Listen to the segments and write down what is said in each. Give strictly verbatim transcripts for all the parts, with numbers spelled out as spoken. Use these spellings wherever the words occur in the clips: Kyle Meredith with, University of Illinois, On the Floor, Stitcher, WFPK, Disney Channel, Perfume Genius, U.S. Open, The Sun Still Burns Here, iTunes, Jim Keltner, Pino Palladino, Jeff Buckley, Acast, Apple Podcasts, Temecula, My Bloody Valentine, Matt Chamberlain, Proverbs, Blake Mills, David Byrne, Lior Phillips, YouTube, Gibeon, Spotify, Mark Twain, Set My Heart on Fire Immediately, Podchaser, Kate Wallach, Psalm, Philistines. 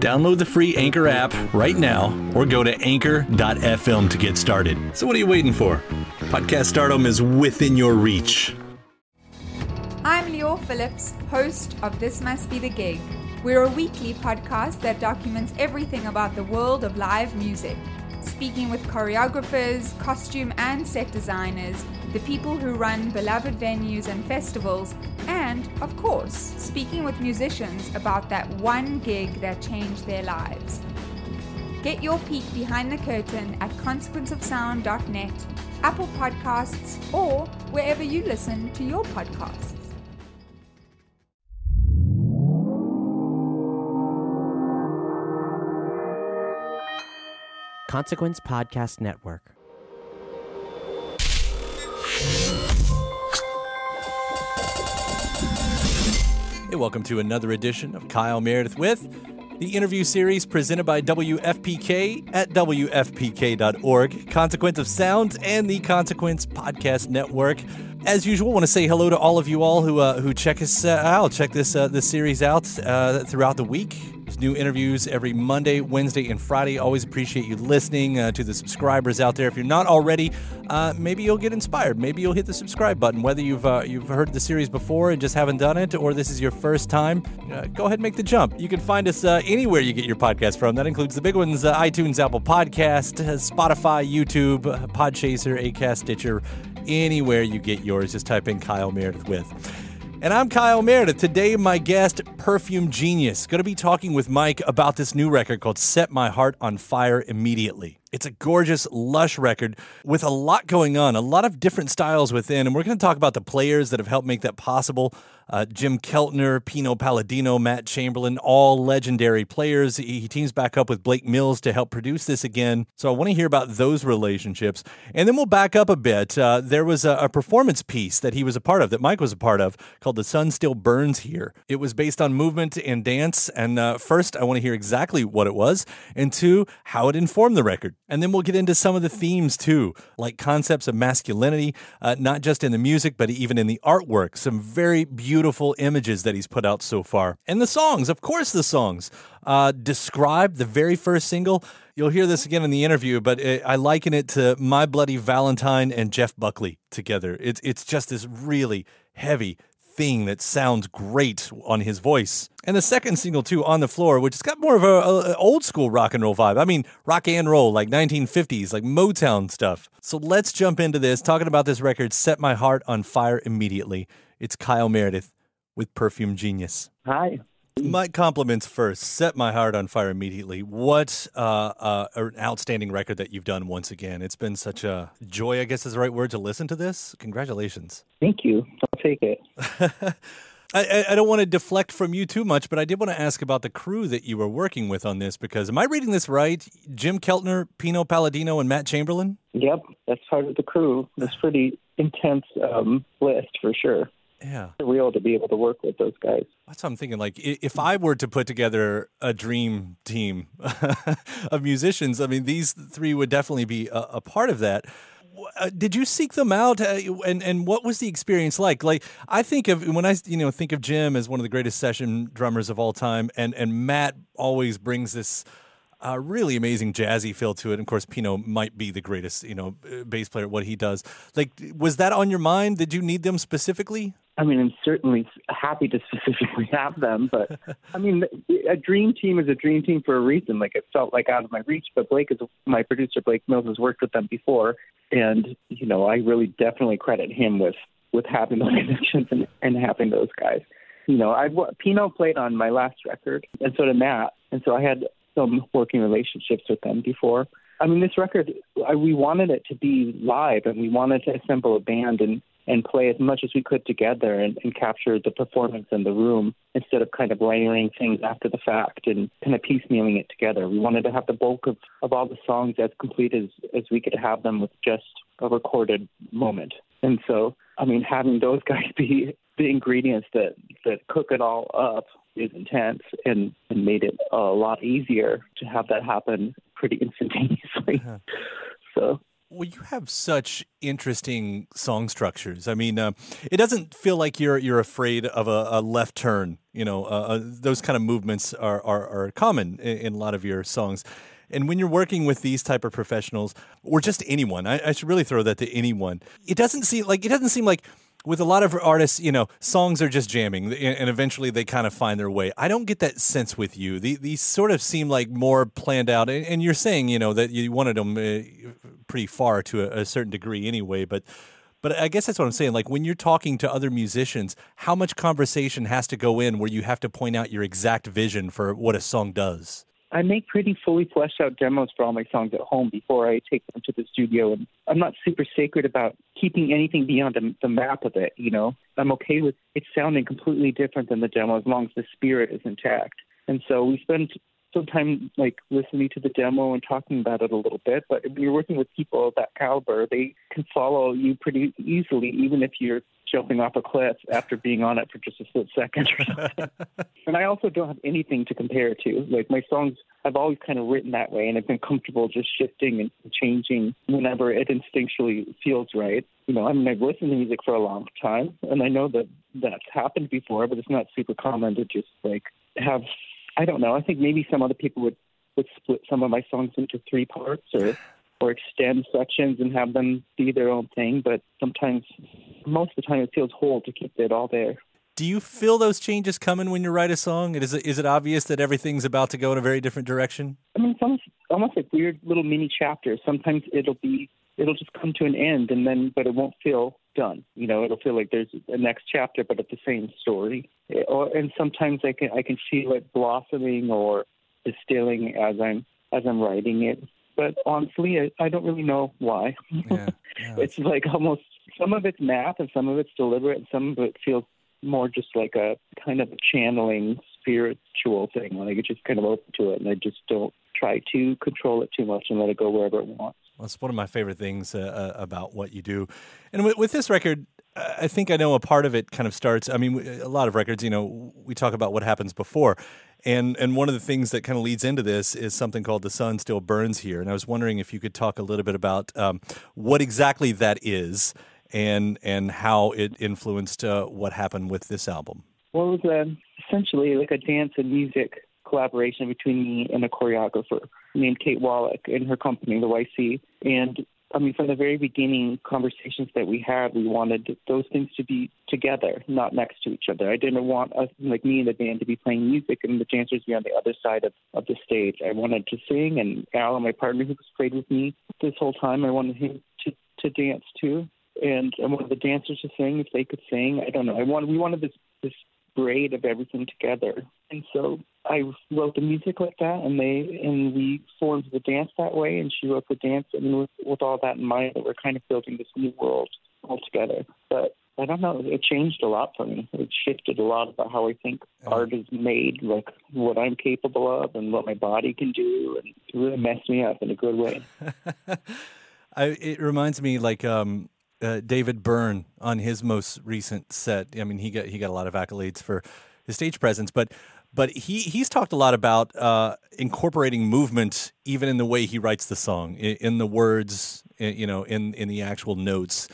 Download the free Anchor app right now or go to anchor dot f m to get started. So what are you waiting for? Podcast stardom is within your reach. I'm Lior Phillips, host of This Must Be The Gig. We're a weekly podcast that documents everything about the world of live music, speaking with choreographers, costume and set designers, the people who run beloved venues and festivals, and, of course, speaking with musicians about that one gig that changed their lives. Get your peek behind the curtain at consequence of sound dot net, Apple Podcasts, or wherever you listen to your podcasts. Consequence Podcast Network. Hey, welcome to another edition of Kyle Meredith with, the interview series presented by W F P K at W F P K dot org, Consequence of Sounds, and the Consequence Podcast Network. As usual, I want to say hello to all of you all who uh, who check us uh, out, check this uh, this series out uh, throughout the week. There's new interviews every Monday, Wednesday, and Friday. Always appreciate you listening uh, to the subscribers out there. If you're not already, uh, maybe you'll get inspired. Maybe you'll hit the subscribe button. Whether you've uh, you've heard the series before and just haven't done it, or this is your first time, uh, go ahead and make the jump. You can find us uh, anywhere you get your podcast from. That includes the big ones, uh, iTunes, Apple Podcasts, Spotify, YouTube, Podchaser, Acast, Stitcher, anywhere you get yours. Just type in Kyle Meredith with. And I'm Kyle Meredith. Today, my guest, Perfume Genius. Going to be talking with Mike about this new record called Set My Heart on Fire Immediately. It's a gorgeous, lush record with a lot going on, a lot of different styles within. And we're going to talk about the players that have helped make that possible. Uh, Jim Keltner, Pino Palladino, Matt Chamberlain, all legendary players. He, he teams back up with Blake Mills to help produce this again. So I want to hear about those relationships. And then we'll back up a bit. Uh, there was a, a performance piece that he was a part of, that Mike was a part of, called The Sun Still Burns Here. It was based on movement and dance. And uh, first, I want to hear exactly what it was, and two, how it informed the record. And then we'll get into some of the themes, too, like concepts of masculinity, uh, not just in the music, but even in the artwork. Some very beautiful images that he's put out so far. And the songs, of course, the songs. Uh, Describe, the very first single. You'll hear this again in the interview, but it, I liken it to My Bloody Valentine and Jeff Buckley together. It's, it's just this really heavy thing that sounds great on his voice. And the second single, too, On the Floor, which has got more of an old-school rock and roll vibe. I mean, rock and roll, like nineteen fifties, like Motown stuff. So let's jump into this, talking about this record, Set My Heart on Fire Immediately. It's Kyle Meredith with Perfume Genius. Hi. My compliments first, Set My Heart on Fire Immediately. What uh, uh, an outstanding record that you've done once again. It's been such a joy, I guess is the right word, to listen to this. Congratulations. Thank you. Take it. I, I don't want to deflect from you too much, but I did want to ask about the crew that you were working with on this, because am I reading this right? Jim Keltner, Pino Palladino, and Matt Chamberlain? Yep, that's part of the crew. It's pretty intense um, list for sure. Yeah. It's surreal to be able to work with those guys. That's what I'm thinking. Like, if I were to put together a dream team of musicians, I mean, these three would definitely be a, a part of that. Uh, did you seek them out, uh, and and what was the experience like? Like, I think of when I you know think of Jim as one of the greatest session drummers of all time, and and Matt always brings this uh, really amazing jazzy feel to it. And of course, Pino might be the greatest you know bass player at what he does. Like, was that on your mind? Did you need them specifically? I mean, I'm certainly happy to specifically have them, but I mean, a dream team is a dream team for a reason. Like, it felt like out of my reach, but Blake is my producer. Blake Mills has worked with them before, and you know, I really definitely credit him with with having those connections and, and having those guys. You know, I Pino played on my last record, and so did Matt, and so I had some working relationships with them before. I mean, this record, I, we wanted it to be live, and we wanted to assemble a band and. and play as much as we could together and, and capture the performance in the room instead of kind of layering things after the fact and kind of piecemealing it together. We wanted to have the bulk of, of all the songs as complete as, as we could have them with just a recorded moment. And so, I mean, having those guys be the ingredients that, that cook it all up is intense and, and made it a lot easier to have that happen pretty instantaneously. Yeah. So... Well, you have such interesting song structures. I mean, uh, it doesn't feel like you're you're afraid of a, a left turn. You know, uh, those kind of movements are are, are common in, in a lot of your songs. And when you're working with these type of professionals, or just anyone, I, I should really throw that to anyone. It doesn't seem like it doesn't seem like. With a lot of artists, you know, songs are just jamming, and eventually they kind of find their way. I don't get that sense with you. These, these sort of seem like more planned out, and you're saying, you know, that you wanted them pretty far to a certain degree anyway, but but I guess that's what I'm saying. Like, when you're talking to other musicians, how much conversation has to go in where you have to point out your exact vision for what a song does? I make pretty fully fleshed out demos for all my songs at home before I take them to the studio. And I'm not super sacred about keeping anything beyond the, the map of it, you know. I'm okay with it sounding completely different than the demo as long as the spirit is intact. And so we spend some time, like, listening to the demo and talking about it a little bit. But when you're working with people of that caliber, they can follow you pretty easily, even if you're jumping off a cliff after being on it for just a split second or something. And I also don't have anything to compare it to. Like, my songs, I've always kind of written that way, and I've been comfortable just shifting and changing whenever it instinctually feels right. You know, I mean, I've listened to music for a long time, and I know that that's happened before, but it's not super common to just, like, have, I don't know, I think maybe some other people would, would split some of my songs into three parts or... or extend sections and have them be their own thing. But sometimes, most of the time, it feels whole to keep it all there. Do you feel those changes coming when you write a song? Is it, is it obvious that everything's about to go in a very different direction? I mean, it's almost, almost like weird little mini chapters. Sometimes it'll be, it'll just come to an end, and then, but it won't feel done. You know, it'll feel like there's a next chapter, but it's the same story. Or, and sometimes I can, I can feel it blossoming or distilling as I'm, as I'm writing it. But honestly, I, I don't really know why. Yeah, yeah. It's like almost some of it's math and some of it's deliberate and some of it feels more just like a kind of channeling spiritual thing. Like, it's just kind of open to it, and I just don't try to control it too much and let it go wherever it wants. Well, it's one of my favorite things uh, about what you do. And with, with this record, I think I know a part of it kind of starts, I mean, a lot of records, you know, we talk about what happens before. And and one of the things that kind of leads into this is something called The Sun Still Burns Here. And I was wondering if you could talk a little bit about um, what exactly that is and and how it influenced uh, what happened with this album. Well, it was uh, essentially like a dance and music collaboration between me and a choreographer named Kate Wallach and her company, the Y C. And I mean, from the very beginning, conversations that we had, we wanted those things to be together, not next to each other. I didn't want us, like me and the band, to be playing music and the dancers be on the other side of, of the stage. I wanted to sing, and Al, my partner, who was played with me this whole time, I wanted him to, to dance too. And I wanted the dancers to sing if they could sing. I don't know. I wanted, we wanted this, this braid of everything together. And so I wrote the music like that, and they and we formed the dance that way, and she wrote the dance. I mean, with, with all that in mind, that we're kind of building this new world all together. But I don't know. It changed a lot for me. It shifted a lot about how I think oh. art is made, like what I'm capable of and what my body can do. And it really messed me up in a good way. I, it reminds me like um, uh, David Byrne on his most recent set. I mean, he got he got a lot of accolades for his stage presence, but but he he's talked a lot about uh, incorporating movement even in the way he writes the song, in, in the words, in, you know, in, in the actual notes.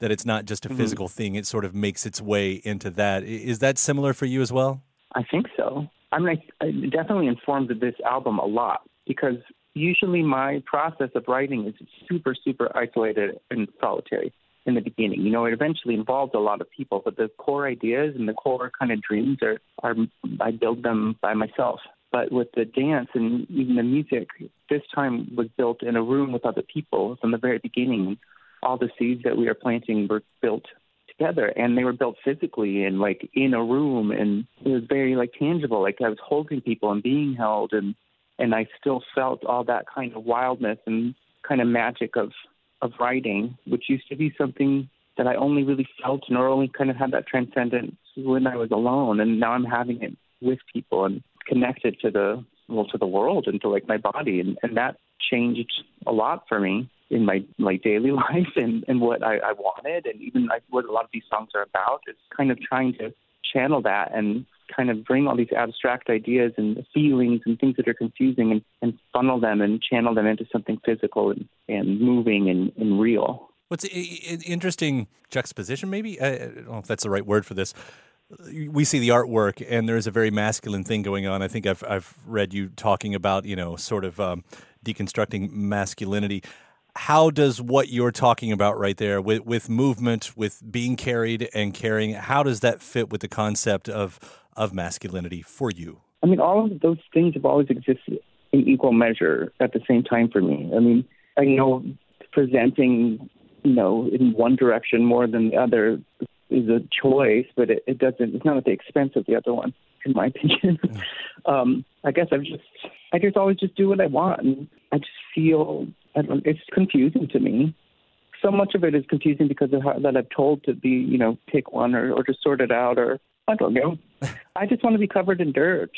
That it's not just a physical mm-hmm. thing, it sort of makes its way into that. Is that similar for you as well? I think so. I mean, I, I definitely informed this album a lot because usually my process of writing is super, super isolated and solitary in the beginning. You know, it eventually involves a lot of people, but the core ideas and the core kind of dreams are, are I build them by myself. But with the dance and even the music, this time was built in a room with other people from the very beginning. All the seeds that we are planting were built together, and they were built physically and like in a room, and it was very like tangible. Like I was holding people and being held, and and I still felt all that kind of wildness and kind of magic of of writing, which used to be something that I only really felt and only kind of had that transcendence when I was alone, and now I'm having it with people and connected to the well to the world and to like my body, and, and that changed a lot for me. In my, my daily life and, and what I, I wanted and even like what a lot of these songs are about is kind of trying to channel that and kind of bring all these abstract ideas and feelings and things that are confusing and, and funnel them and channel them into something physical and, and moving and, and real. What's an interesting juxtaposition maybe? I don't know if that's the right word for this. We see the artwork and there is a very masculine thing going on. I think I've, I've read you talking about, you know, sort of um, deconstructing masculinity. How does what you're talking about right there with, with movement, with being carried and carrying, how does that fit with the concept of, of masculinity for you? I mean, all of those things have always existed in equal measure at the same time for me. I mean, I know presenting, you know, in one direction more than the other is a choice, but it, it doesn't, it's not at the expense of the other one, in my opinion. um, I guess I've just, I just always just do what I want. And I just feel... I don't, it's confusing to me. So much of it is confusing because of how that I've told to be, you know, pick one or, or just sort it out or I don't know. I just want to be covered in dirt,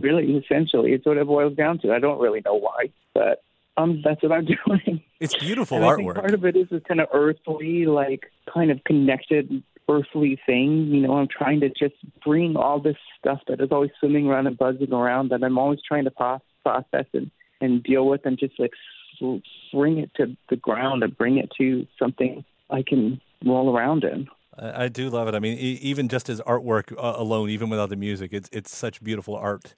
really, essentially. It's what it boils down to. I don't really know why, but um, that's what I'm doing. It's beautiful and artwork. I think part of it is this kind of earthly, like kind of connected earthly thing. You know, I'm trying to just bring all this stuff that is always swimming around and buzzing around that I'm always trying to process and, and deal with and just like bring it to the ground and bring it to something I can roll around in. I do love it. I mean, even just as artwork alone, even without the music, it's it's such beautiful art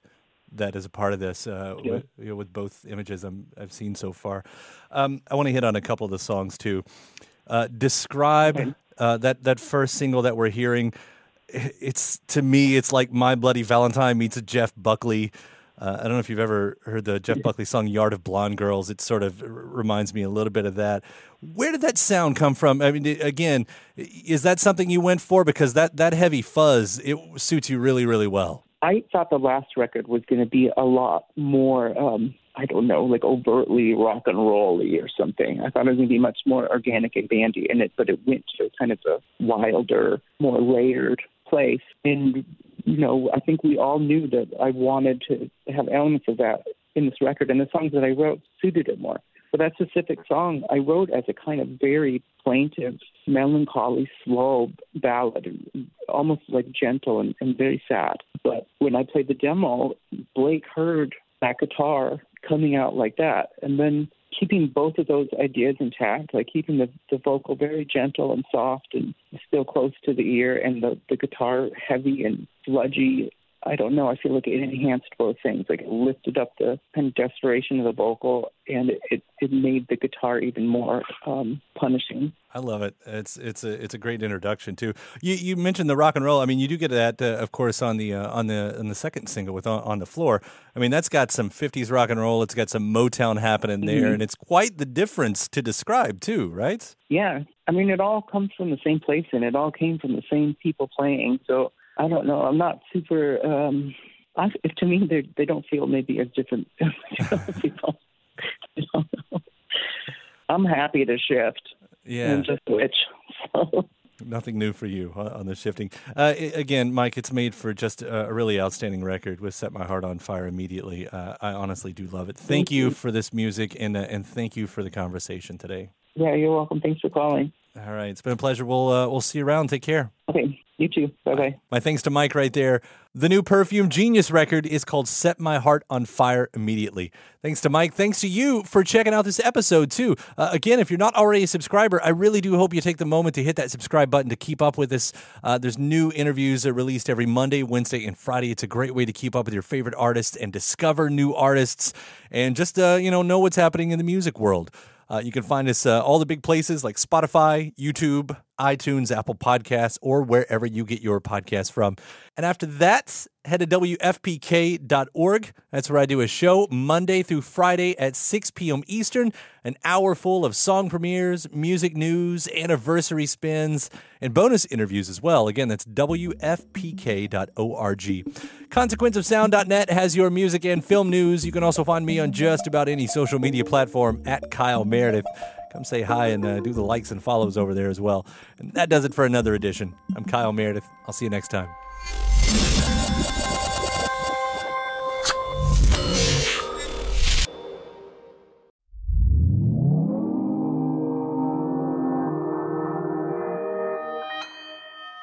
that is a part of this uh, yeah. with, you know, with both images I'm, I've seen so far. Um, I want to hit on a couple of the songs too. Uh, describe okay. uh, that, that first single that we're hearing. It's to me, it's like My Bloody Valentine meets a Jeff Buckley. Uh, I don't know if you've ever heard the Jeff Buckley song Yard of Blonde Girls. It sort of r- reminds me a little bit of that. Where did that sound come from? I mean, again, is that something you went for? Because that, that heavy fuzz, it suits you really, really well. I thought the last record was going to be a lot more, um, I don't know, like overtly rock and roll-y or something. I thought it was going to be much more organic and bandy in it, but it went to kind of a wilder, more layered place. And you know, I think we all knew that I wanted to have elements of that in this record, and the songs that I wrote suited it more. But that specific song I wrote as a kind of very plaintive, melancholy, slow ballad, almost like gentle and, and very sad. But when I played the demo, Blake heard that guitar coming out like that, and then keeping both of those ideas intact, like keeping the, the vocal very gentle and soft and still close to the ear and the, the guitar heavy and sludgy. I don't know. I feel like it enhanced both things. Like it lifted up the kind of desperation of the vocal and it, it, it made the guitar even more um, punishing. I love it. It's it's a it's a great introduction too. You you mentioned the rock and roll. I mean, you do get that, uh, of course, on the uh, on the on the second single with on, on the Floor. I mean, that's got some fifties rock and roll. It's got some Motown happening there, mm-hmm. and it's quite the difference to describe too, right? Yeah, I mean, it all comes from the same place, and it all came from the same people playing. So I don't know. I'm not super. Um, I, to me, they they don't feel maybe as different as other people. I don't know. I'm happy to shift. Yeah. And just switch. So. nothing new for you on the shifting. Uh, it, again, Mike, it's made for just a, a really outstanding record with Set My Heart on Fire Immediately. Uh, I honestly do love it. Thank, thank you, you for this music, and uh, and thank you for the conversation today. Yeah, you're welcome. Thanks for calling. All right. It's been a pleasure. We'll uh, we'll see you around. Take care. Okay. You too. Bye-bye. My thanks to Mike right there. The new Perfume Genius record is called Set My Heart on Fire Immediately. Thanks to Mike. Thanks to you for checking out this episode, too. Uh, again, if you're not already a subscriber, I really do hope you take the moment to hit that subscribe button to keep up with us. Uh, there's new interviews that are released every Monday, Wednesday, and Friday. It's a great way to keep up with your favorite artists and discover new artists and just, uh, you know, know what's happening in the music world. Uh, you can find us uh, all the big places like Spotify, YouTube, iTunes, Apple Podcasts, or wherever you get your podcasts from. And after that, head to W F P K dot org. That's where I do a show Monday through Friday at six p.m. Eastern, an hour full of song premieres, music news, anniversary spins, and bonus interviews as well. Again, that's W F P K dot org. consequence of sound dot net has your music and film news. You can also find me on just about any social media platform at Kyle Meredith. Come say hi and uh, do the likes and follows over there as well. And that does it for another edition. I'm Kyle Meredith. I'll see you next time.